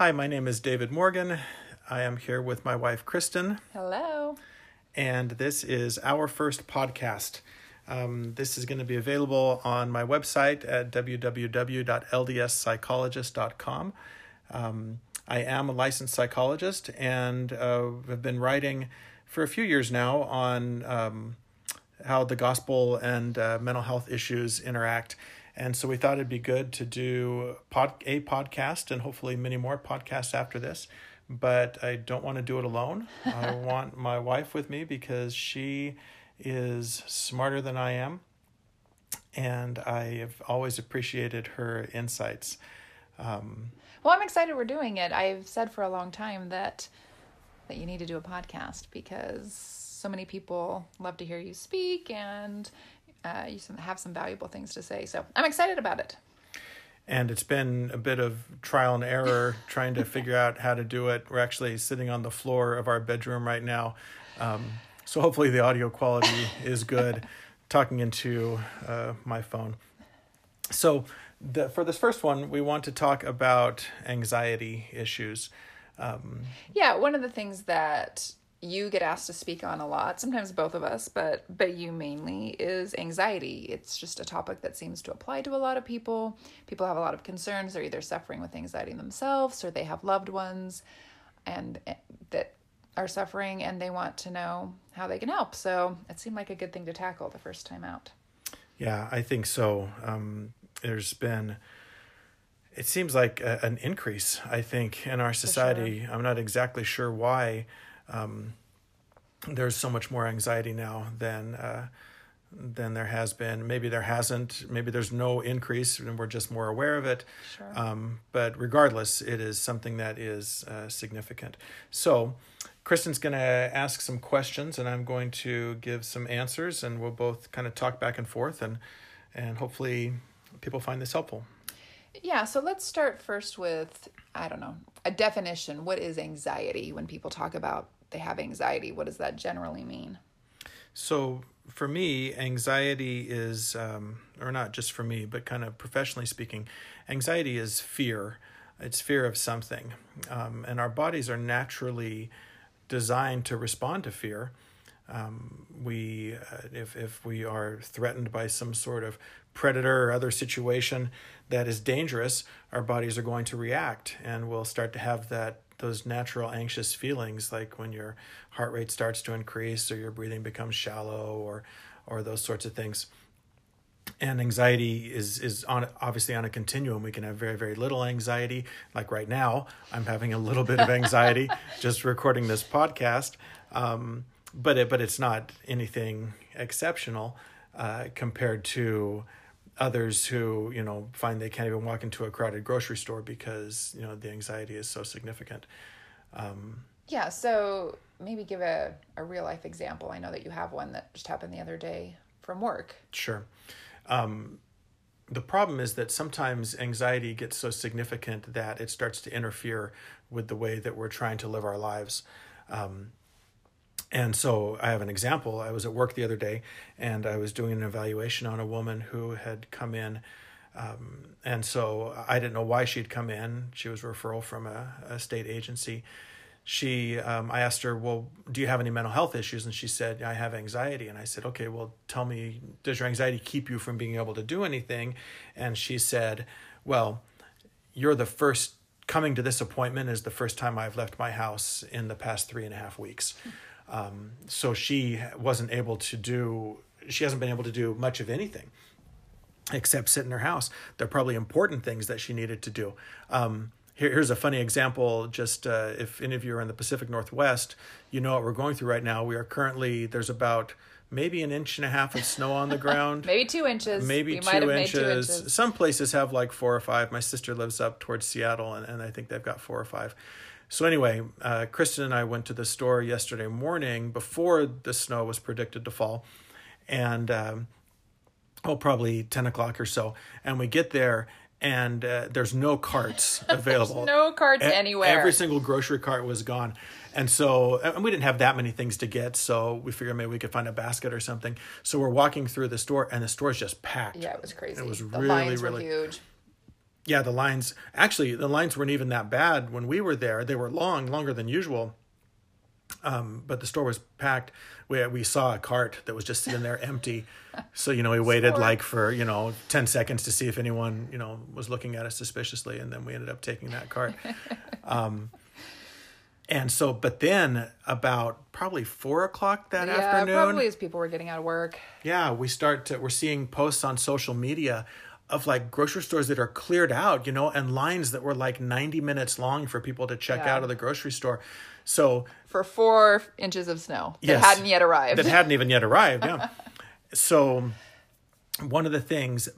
Hi, my name is David Morgan. I am here with my wife, Kristen. Hello. And this is our first podcast. This is going to be available on my website at www.ldspsychologist.com. I am a licensed psychologist and have been writing for a few years now on how the gospel and mental health issues interact. And so we thought it'd be good to do a podcast and hopefully many more podcasts after this. But I don't want to do it alone. I want my wife with me because she is smarter than I am. And I have always appreciated her insights. Well, I'm excited we're doing it. I've said for a long time that you need to do a podcast because so many people love to hear you speak and you have some valuable things to say. So I'm excited about it. And it's been a bit of trial and error trying to figure out how to do it. We're actually sitting on the floor of our bedroom right now. So hopefully the audio quality is good, talking into my phone. So for this first one, we want to talk about anxiety issues. One of the things that you get asked to speak on a lot, sometimes both of us, but you mainly, is anxiety. It's just a topic that seems to apply to a lot of people. People have a lot of concerns. They're either suffering with anxiety themselves or they have loved ones and that are suffering and they want to know how they can help. So it seemed like a good thing to tackle the first time out. Yeah, I think so. There's been... It seems like an increase, I think, in our society. Sure. I'm not exactly sure why. There's so much more anxiety now than there has been. Maybe there hasn't. Maybe there's no increase, and we're just more aware of it. Sure. But regardless, it is something that is significant. So Kristen's going to ask some questions, and I'm going to give some answers, and we'll both kind of talk back and forth, and hopefully people find this helpful. Yeah, so let's start first with, a definition. What is anxiety? When people talk about they have anxiety, what does that generally mean? So for me, anxiety is, or not just for me, but kind of professionally speaking, anxiety is fear. It's fear of something. And our bodies are naturally designed to respond to fear. If we are threatened by some sort of predator or other situation that is dangerous, our bodies are going to react and we'll start to have those natural anxious feelings, like when your heart rate starts to increase or your breathing becomes shallow or those sorts of things. And anxiety is obviously on a continuum. We can have very, very little anxiety. Like right now, I'm having a little bit of anxiety just recording this podcast. But it's not anything exceptional compared to others who, find they can't even walk into a crowded grocery store because, the anxiety is so significant. So maybe give a real life example. I know that you have one that just happened the other day from work. Sure. The problem is that sometimes anxiety gets so significant that it starts to interfere with the way that we're trying to live our lives. And so I have an example. I was at work the other day and I was doing an evaluation on a woman who had come in. And so I didn't know why she'd come in. She was a referral from a state agency. I asked her, well, do you have any mental health issues? And she said, I have anxiety. And I said, okay, well, tell me, does your anxiety keep you from being able to do anything? And she said, well, coming to this appointment is the first time I've left my house in the past 3.5 weeks. So she hasn't been able to do much of anything except sit in her house. There are probably important things that she needed to do. Here's a funny example. Just if any of you are in the Pacific Northwest, you know what we're going through right now. We are currently, there's about maybe 1.5 inches of snow on the ground. Maybe 2 inches. Maybe 2 inches. Some places have like 4 or 5. My sister lives up towards Seattle and I think they've got 4 or 5. So anyway, Kristen and I went to the store yesterday morning before the snow was predicted to fall, and probably 10 o'clock or so. And we get there, and there's no carts available. No carts anywhere. Every single grocery cart was gone. And we didn't have that many things to get, so we figured maybe we could find a basket or something. So we're walking through the store, and the store's just packed. Yeah, it was crazy. It was really, really huge. Yeah, the lines, actually, the lines weren't even that bad when we were there. They were long, longer than usual. But the store was packed. We saw a cart that was just sitting there empty. So, you know, we waited like for, 10 seconds to see if anyone, was looking at us suspiciously. And then we ended up taking that cart. And so, but then about probably 4 o'clock that afternoon. Yeah, probably as people were getting out of work. Yeah, we're seeing posts on social media of like grocery stores that are cleared out, and lines that were like 90 minutes long for people to check out of the grocery store. So for 4 inches of snow that hadn't yet arrived. That hadn't even yet arrived, yeah. So one of the things,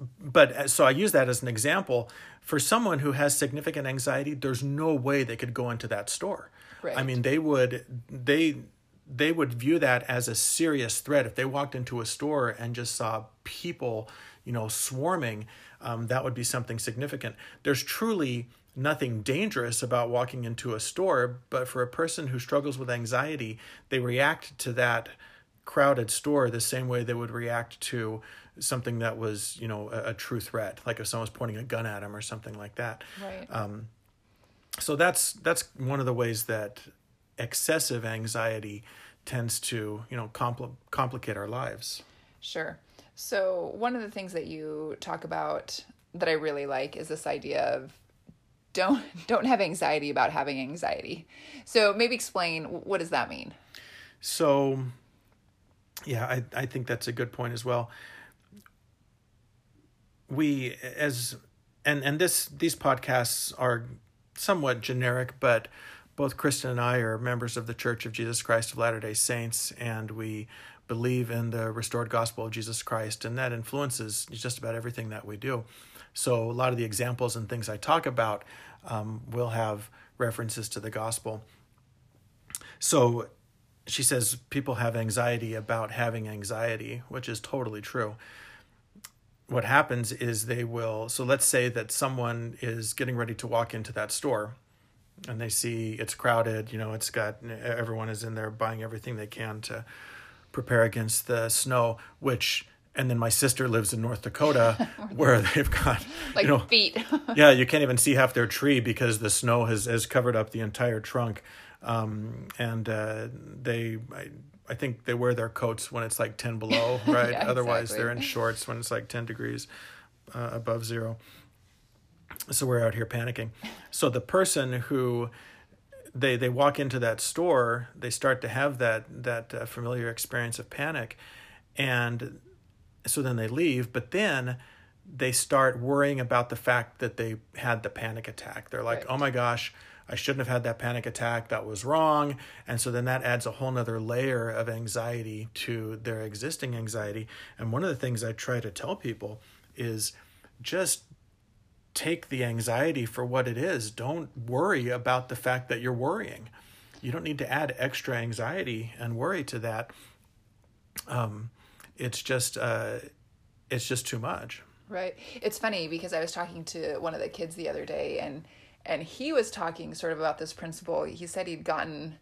so I use that as an example. For someone who has significant anxiety, there's no way they could go into that store. Right. I mean, they would view that as a serious threat. If they walked into a store and just saw people, swarming, that would be something significant. There's truly nothing dangerous about walking into a store, but for a person who struggles with anxiety, they react to that crowded store the same way they would react to something that was, a true threat, like if someone was pointing a gun at them or something like that. Right. So that's one of the ways that excessive anxiety tends to, complicate our lives. Sure. So one of the things that you talk about that I really like is this idea of don't have anxiety about having anxiety. So maybe explain, what does that mean? So, yeah, I think that's a good point as well. We these podcasts are somewhat generic, but both Kristen and I are members of the Church of Jesus Christ of Latter-day Saints, and we believe in the restored gospel of Jesus Christ, and that influences just about everything that we do. So a lot of the examples and things I talk about will have references to the gospel. So she says people have anxiety about having anxiety, which is totally true. What happens is so let's say that someone is getting ready to walk into that store and they see it's crowded, it's got, everyone is in there buying everything they can to prepare against the snow, and then my sister lives in North Dakota where they've got like feet. Yeah, you can't even see half their tree because the snow has covered up the entire trunk. I think they wear their coats when it's like 10 below, right? Yeah, otherwise, exactly. They're in shorts when it's like 10 degrees above zero. So we're out here panicking. So the person who they walk into that store, they start to have that familiar experience of panic, and so then they leave, but then they start worrying about the fact that they had the panic attack. They're like, right. Oh my gosh, I shouldn't have had that panic attack. That was wrong. And so then that adds a whole nother layer of anxiety to their existing anxiety. And one of the things I try to tell people is just take the anxiety for what it is. Don't worry about the fact that you're worrying. You don't need to add extra anxiety and worry to that. It's just too much. Right. It's funny because I was talking to one of the kids the other day, and he was talking sort of about this principle. He said he'd gotten,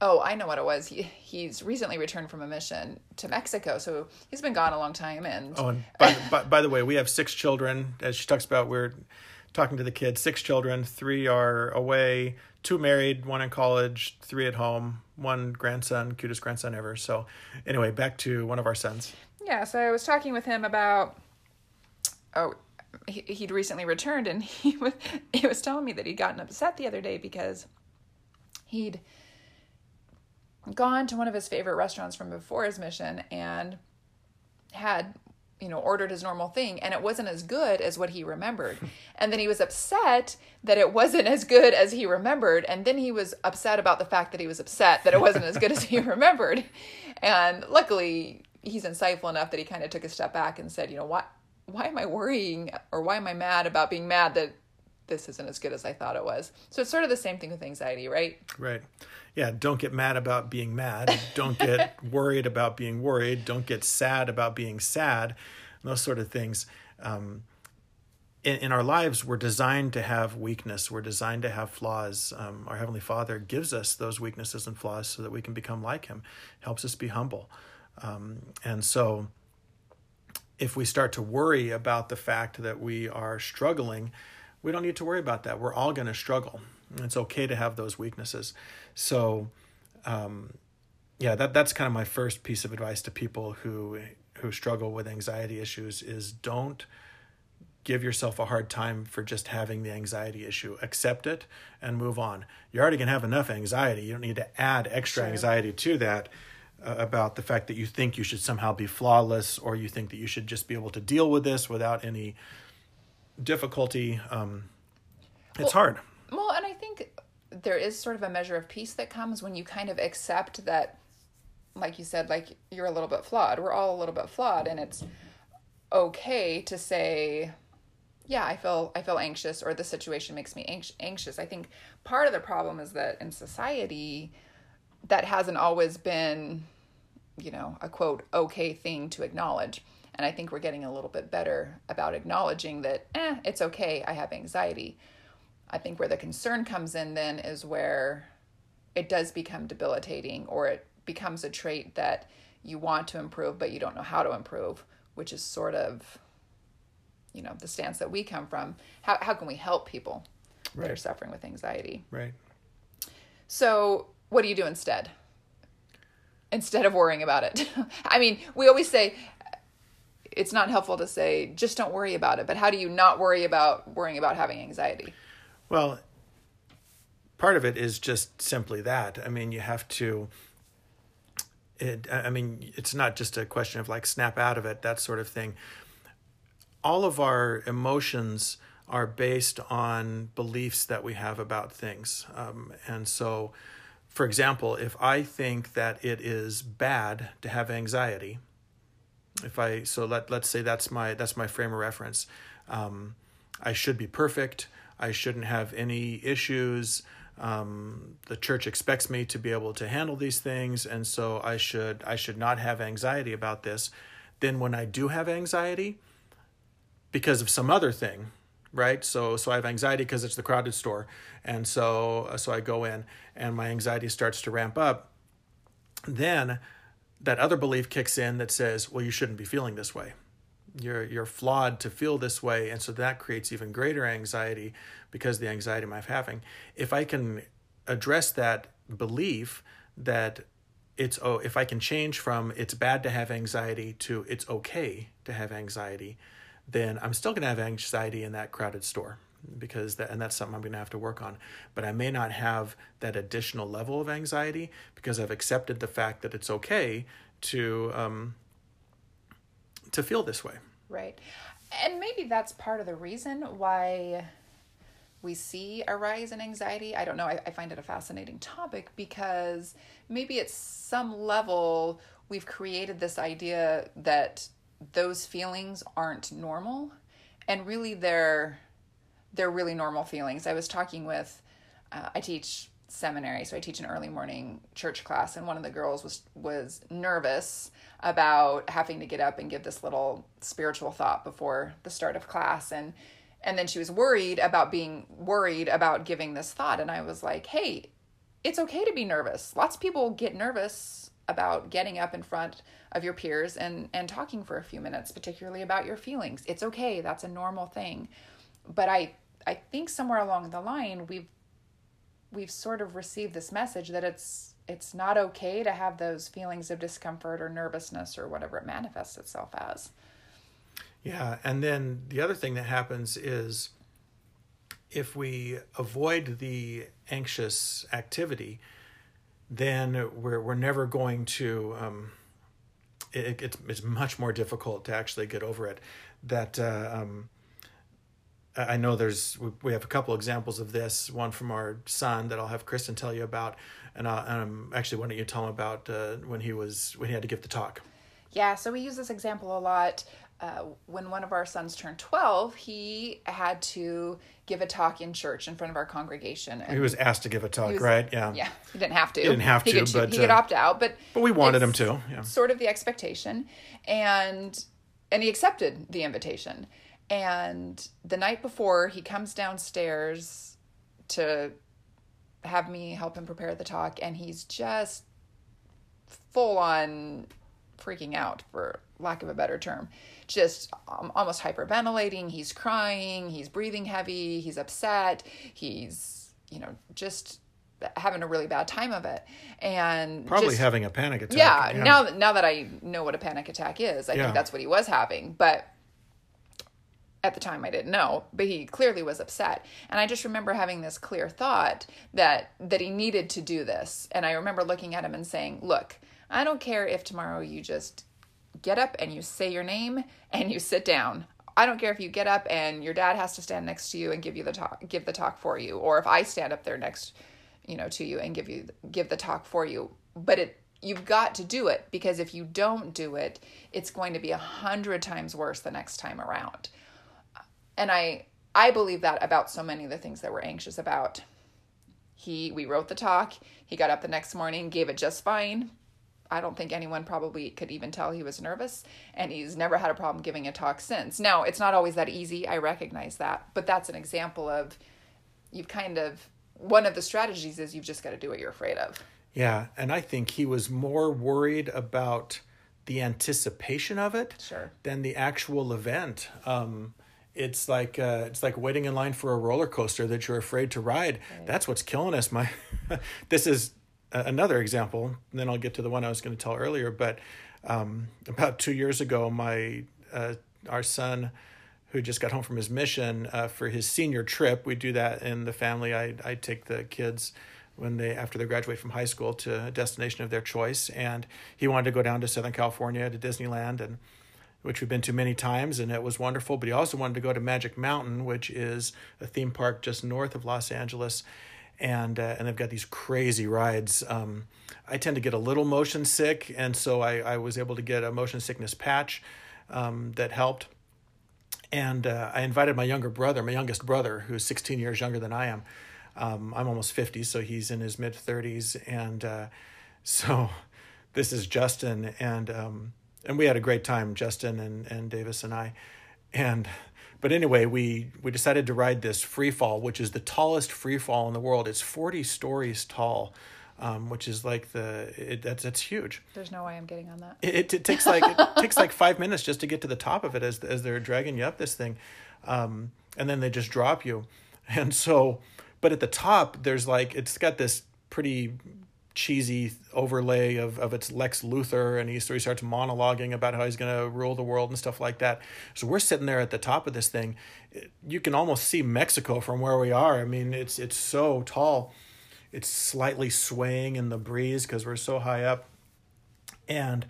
I know what it was. He's recently returned from a mission to Mexico, so he's been gone a long time. And by the way, we have 6 children. As she talks about, we're talking to the kids. 6 children, 3 are away, 2 married, 1 in college, 3 at home, 1 grandson, cutest grandson ever. So anyway, back to one of our sons. Yeah, so I was talking with him about, he'd recently returned, and he was telling me that he'd gotten upset the other day because he'd gone to one of his favorite restaurants from before his mission and had, ordered his normal thing, and it wasn't as good as what he remembered. And then he was upset that it wasn't as good as he remembered, and then he was upset about the fact that he was upset that it wasn't as good as he remembered. And luckily, he's insightful enough that he kind of took a step back and said, why am I worrying, or why am I mad about being mad that this isn't as good as I thought it was? So it's sort of the same thing with anxiety, right? Right. Yeah. Don't get mad about being mad. Don't get worried about being worried. Don't get sad about being sad. Those sort of things. In our lives, we're designed to have weakness. We're designed to have flaws. Our Heavenly Father gives us those weaknesses and flaws so that we can become like Him. Helps us be humble. And so if we start to worry about the fact that we are struggling, we don't need to worry about that. We're all going to struggle. It's okay to have those weaknesses. So, yeah, that's kind of my first piece of advice to people who struggle with anxiety issues is don't give yourself a hard time for just having the anxiety issue. Accept it and move on. You're already going to have enough anxiety. You don't need to add extra anxiety to that about the fact that you think you should somehow be flawless or you think that you should just be able to deal with this without any difficulty. It's hard. Well, and I think there is sort of a measure of peace that comes when you kind of accept that, like you said, like you're a little bit flawed. We're all a little bit flawed, and it's okay to say, yeah, I feel anxious, or the situation makes me anxious. I think part of the problem is that in society, that hasn't always been, you know, a quote, okay thing to acknowledge. And I think we're getting a little bit better about acknowledging that, it's okay, I have anxiety. I think where the concern comes in then is where it does become debilitating, or it becomes a trait that you want to improve, but you don't know how to improve, which is sort of, you know, the stance that we come from. How can we help people that are suffering with anxiety? Right. So what do you do instead of worrying about it? I mean, we always say it's not helpful to say, just don't worry about it. But how do you not worry about worrying about having anxiety? Well, part of it is just simply that. I mean, you have to... it's not just a question of like snap out of it, that sort of thing. All of our emotions are based on beliefs that we have about things. And so, for example, if I think that it is bad to have anxiety, let's say that's my frame of reference. I should be perfect. I shouldn't have any issues. The church expects me to be able to handle these things, and so I should not have anxiety about this. Then when I do have anxiety, because of some other thing, right? So I have anxiety because it's the crowded store, and so I go in, and my anxiety starts to ramp up. Then that other belief kicks in that says, well, you shouldn't be feeling this way. You're flawed to feel this way, and so that creates even greater anxiety because of the anxiety I'm having. If I can address that belief that if I can change from it's bad to have anxiety to it's okay to have anxiety, then I'm still going to have anxiety in that crowded store because that's something I'm going to have to work on. But I may not have that additional level of anxiety because I've accepted the fact that it's okay to feel this way. Right. And maybe that's part of the reason why we see a rise in anxiety. I don't know. I find it a fascinating topic because maybe at some level we've created this idea that those feelings aren't normal, and really they're really normal feelings. I was talking with, I teach seminary, so I teach an early morning church class, and one of the girls was nervous about having to get up and give this little spiritual thought before the start of class, and then she was worried about giving this thought, and I was like, hey, it's okay to be nervous. Lots of people get nervous about getting up in front of your peers and talking for a few minutes, particularly about your feelings. It's okay. That's a normal thing. But I think somewhere along the line we've sort of received this message that it's not okay to have those feelings of discomfort or nervousness or whatever it manifests itself as. Yeah, and then the other thing that happens is if we avoid the anxious activity, then we're never going to. It's much more difficult to actually get over it. That. I know we have a couple examples of this, one from our son that I'll have Kristen tell you about. And actually, why don't you tell him about when he had to give the talk? Yeah, so we use this example a lot. When one of our sons turned 12, he had to give a talk in church in front of our congregation. And he was asked to give a talk, right? Yeah. Yeah, he didn't have to. He could opt out. But we wanted him to. Yeah. Sort of the expectation. And he accepted the invitation. And the night before, he comes downstairs to have me help him prepare the talk, and he's just full on freaking out, for lack of a better term. just almost hyperventilating. He's crying, he's breathing heavy, he's upset, he's, you know, just having a really bad time of it, and probably just having a panic attack. Yeah. Now that I know what a panic attack is, I think that's what he was having, but at the time I didn't know, but he clearly was upset. And I just remember having this clear thought that he needed to do this. And I remember looking at him and saying, look, I don't care if tomorrow you just get up and you say your name and you sit down. I don't care if you get up and your dad has to stand next to you and give the talk for you, or if I stand up there next to you and give the talk for you. But you've got to do it, because if you don't do it, it's going to be 100 times worse the next time around. And I believe that about so many of the things that we're anxious about. We wrote the talk. He got up the next morning, gave it just fine. I don't think anyone probably could even tell he was nervous, and he's never had a problem giving a talk since. Now, it's not always that easy. I recognize that, but that's an example of one of the strategies is you've just got to do what you're afraid of. Yeah, and I think he was more worried about the anticipation of it than the actual event. It's like waiting in line for a roller coaster that you're afraid to ride. Right. That's what's killing us. This is another example. And then I'll get to the one I was going to tell earlier. But about 2 years ago, our son, who just got home from his mission for his senior trip. We do that in the family. I take the kids after they graduate from high school to a destination of their choice. And he wanted to go down to Southern California to Disneyland, and which we've been to many times, and it was wonderful. But he also wanted to go to Magic Mountain, which is a theme park just north of Los Angeles. And they've got these crazy rides. I tend to get a little motion sick, and so I was able to get a motion sickness patch that helped. And I invited my youngest brother, who's 16 years younger than I am. I'm almost 50, so he's in his mid-30s. And so this is Justin. And we had a great time, Justin and Davis and I. But anyway, we decided to ride this free fall, which is the tallest free fall in the world. It's 40 stories tall. Which is that's huge. There's no way I'm getting on that. It takes like 5 minutes just to get to the top of it as they're dragging you up this thing. And then they just drop you. And so, but at the top, there's it's got this pretty cheesy overlay of its Lex Luthor, and he starts monologuing about how he's going to rule the world and stuff like that. So we're sitting there at the top of this thing. You can almost see Mexico from where we are. I mean, it's so tall. It's slightly swaying in the breeze because we're so high up, and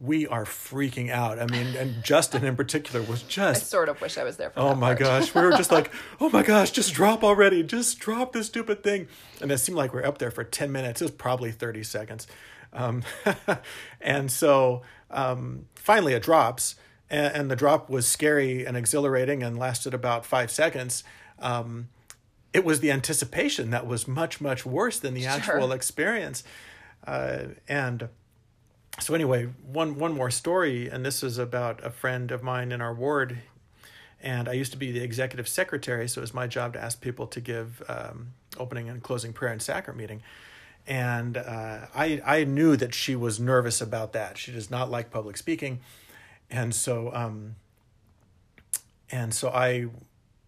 we are freaking out. I mean, and Justin in particular was just... I sort of wish I was there for that. Oh my gosh. We were just like, oh my gosh, just drop already. Just drop this stupid thing. And it seemed like we were up there for 10 minutes. It was probably 30 seconds. And so finally it drops, and the drop was scary and exhilarating and lasted about 5 seconds. It was the anticipation that was much, much worse than the actual experience. And so anyway, one more story, and this is about a friend of mine in our ward. And I used to be the executive secretary, so it was my job to ask people to give opening and closing prayer and sacrament meeting. And I knew that she was nervous about that. She does not like public speaking. And so I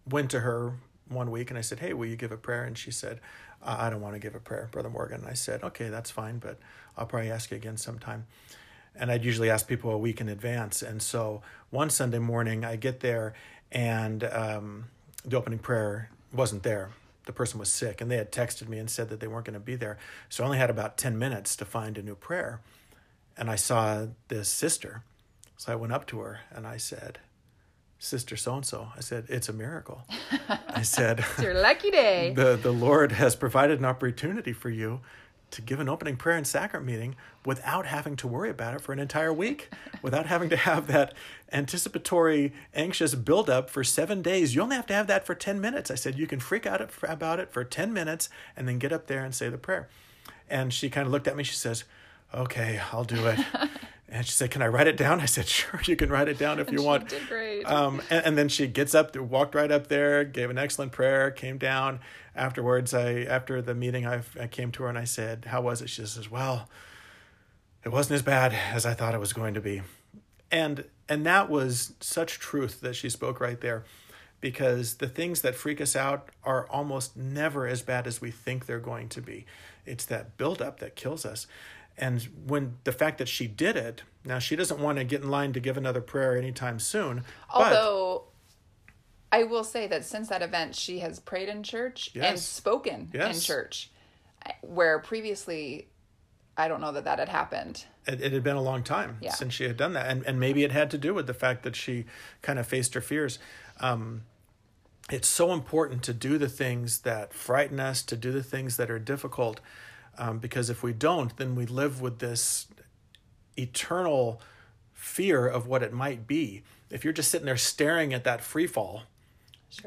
went to her one week and I said, hey, will you give a prayer? And she said, I don't want to give a prayer, Brother Morgan. And I said, okay, that's fine, but I'll probably ask you again sometime. And I'd usually ask people a week in advance. And so one Sunday morning I get there, and the opening prayer wasn't there. The person was sick, and they had texted me and said that they weren't going to be there. So I only had about 10 minutes to find a new prayer. And I saw this sister. So I went up to her and I said, Sister so-and-so, I said, it's a miracle. I said, it's your lucky day. The Lord has provided an opportunity for you to give an opening prayer and sacrament meeting without having to worry about it for an entire week, without having to have that anticipatory, anxious buildup for 7 days. You only have to have that for 10 minutes. I said, you can freak out about it for 10 minutes and then get up there and say the prayer. And she kind of looked at me. She says, okay, I'll do it. And she said, can I write it down? I said, sure, you can write it down if you want. She did great. And then she gets up, walked right up there, gave an excellent prayer, came down. Afterwards, after the meeting, I came to her and I said, how was it? She says, well, it wasn't as bad as I thought it was going to be. And And that was such truth that she spoke right there, because the things that freak us out are almost never as bad as we think they're going to be. It's that buildup that kills us. And when the fact that she did it, now she doesn't want to get in line to give another prayer anytime soon. Although I will say that since that event, she has prayed in church and spoken in church, where previously I don't know that that had happened. It had been a long time since she had done that. And maybe it had to do with the fact that she kind of faced her fears. It's so important to do the things that frighten us, to do the things that are difficult, because if we don't, then we live with this eternal fear of what it might be. If you're just sitting there staring at that free fall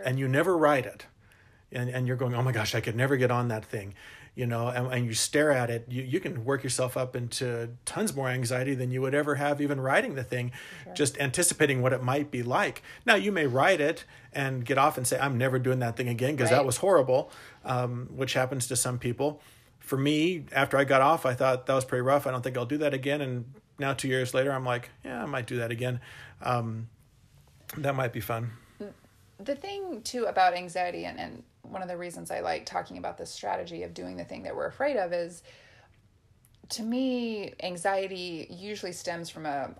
and you never ride it, and you're going, oh my gosh, I could never get on that thing, you know, and you stare at it, you can work yourself up into tons more anxiety than you would ever have even riding the thing, just anticipating what it might be like. Now, you may ride it and get off and say, I'm never doing that thing again because that was horrible, which happens to some people. For me, after I got off, I thought that was pretty rough. I don't think I'll do that again. And now 2 years later, I'm like, yeah, I might do that again. That might be fun. The thing, too, about anxiety, and one of the reasons I like talking about this strategy of doing the thing that we're afraid of is, to me, anxiety usually stems from a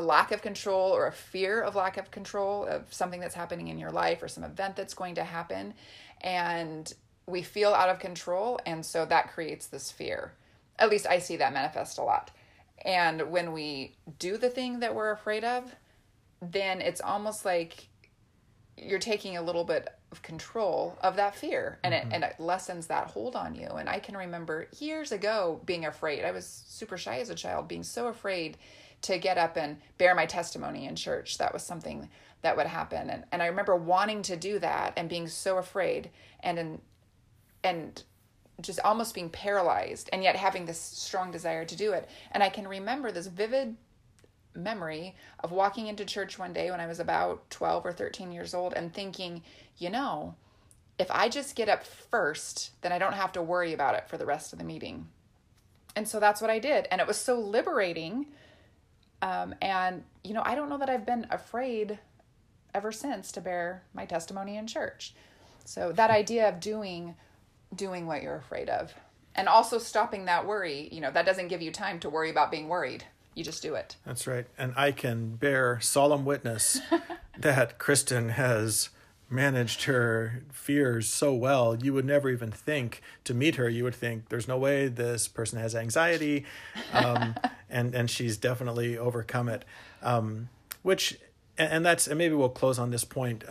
lack of control or a fear of lack of control of something that's happening in your life or some event that's going to happen. And we feel out of control, and so that creates this fear. At least I see that manifest a lot. And when we do the thing that we're afraid of, then it's almost like you're taking a little bit of control of that fear, and it lessens that hold on you. And I can remember years ago being afraid. I was super shy as a child, being so afraid to get up and bear my testimony in church. That was something that would happen. And I remember wanting to do that and being so afraid, and just almost being paralyzed, and yet having this strong desire to do it. And I can remember this vivid memory of walking into church one day when I was about 12 or 13 years old and thinking, you know, if I just get up first, then I don't have to worry about it for the rest of the meeting. And so that's what I did. And it was so liberating. And, you know, I don't know that I've been afraid ever since to bear my testimony in church. So that idea of doing what you're afraid of, and also stopping that worry, you know, that doesn't give you time to worry about being worried. You just do it. That's right. And I can bear solemn witness that Kristen has managed her fears so well. You would never even think to meet her. You would think there's no way this person has anxiety. And she's definitely overcome it, and maybe we'll close on this point.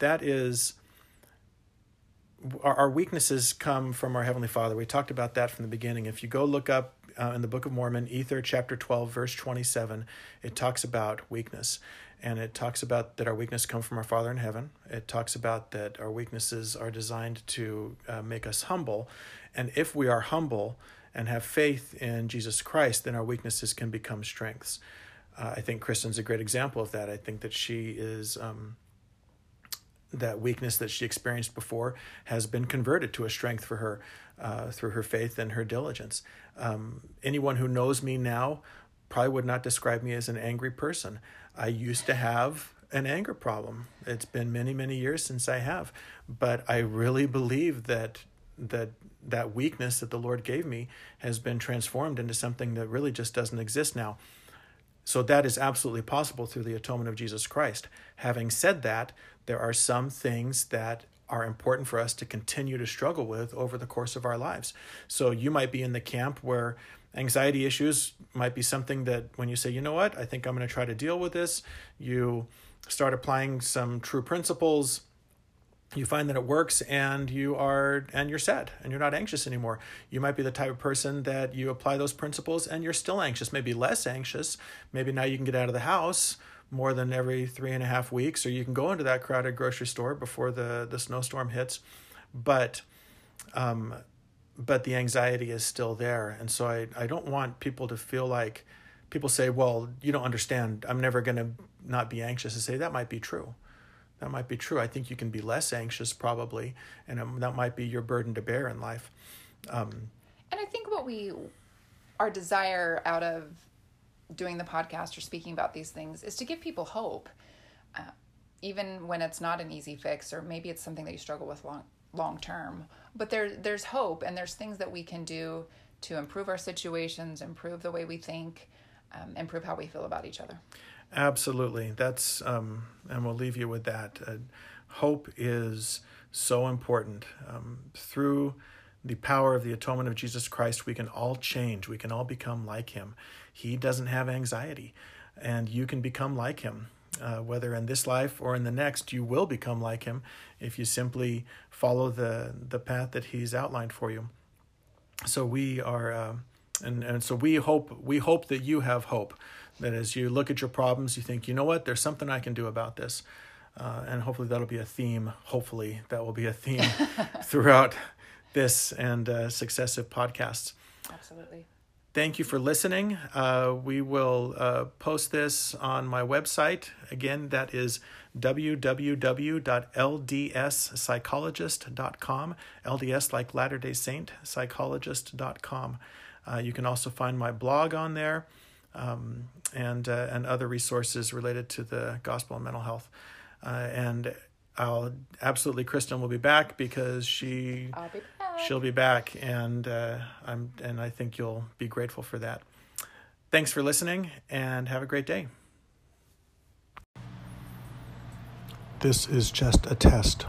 That is, our weaknesses come from our Heavenly Father. We talked about that from the beginning. If you go look up in the Book of Mormon, Ether, chapter 12, verse 27, it talks about weakness. And it talks about that our weakness comes from our Father in heaven. It talks about that our weaknesses are designed to make us humble. And if we are humble and have faith in Jesus Christ, then our weaknesses can become strengths. I think Kristen's a great example of that. I think that she is... that weakness that she experienced before has been converted to a strength for her through her faith and her diligence. Anyone who knows me now probably would not describe me as an angry person. I used to have an anger problem. It's been many, many years since I have. But I really believe that weakness that the Lord gave me has been transformed into something that really just doesn't exist now. So that is absolutely possible through the atonement of Jesus Christ. Having said that, there are some things that are important for us to continue to struggle with over the course of our lives. So you might be in the camp where anxiety issues might be something that when you say, you know what, I think I'm going to try to deal with this, you start applying some true principles, you find that it works, and you're sad and you're not anxious anymore. You might be the type of person that you apply those principles and you're still anxious, maybe less anxious. Maybe now you can get out of the house more than every 3.5 weeks, or you can go into that crowded grocery store before the snowstorm hits. But the anxiety is still there. And so I don't want people to feel like, people say, well, you don't understand, I'm never going to not be anxious. And say, that might be true. That might be true. I think you can be less anxious probably, and that might be your burden to bear in life. And I think our desire out of doing the podcast or speaking about these things is to give people hope, even when it's not an easy fix, or maybe it's something that you struggle with long term. But there's hope, and there's things that we can do to improve our situations, improve the way we think, improve how we feel about each other. Absolutely. That's and we'll leave you with that. Hope is so important. Through the power of the atonement of Jesus Christ, we can all change. We can all become like him. He doesn't have anxiety, and you can become like him. Whether in this life or in the next, you will become like him if you simply follow the path that he's outlined for you. So we are, and so we hope that you have hope, that as you look at your problems, you think, you know what, there's something I can do about this. And hopefully that'll be a theme. Hopefully that will be a theme throughout this and successive podcasts. Absolutely. Thank you for listening. We will post this on my website. Again, that is www.ldspsychologist.com. LDS like Latter-day Saint, psychologist.com. You can also find my blog on there, and other resources related to the gospel and mental health. And Kristen will be back, because she'll be back, and I think you'll be grateful for that. Thanks for listening, and have a great day. This is just a test.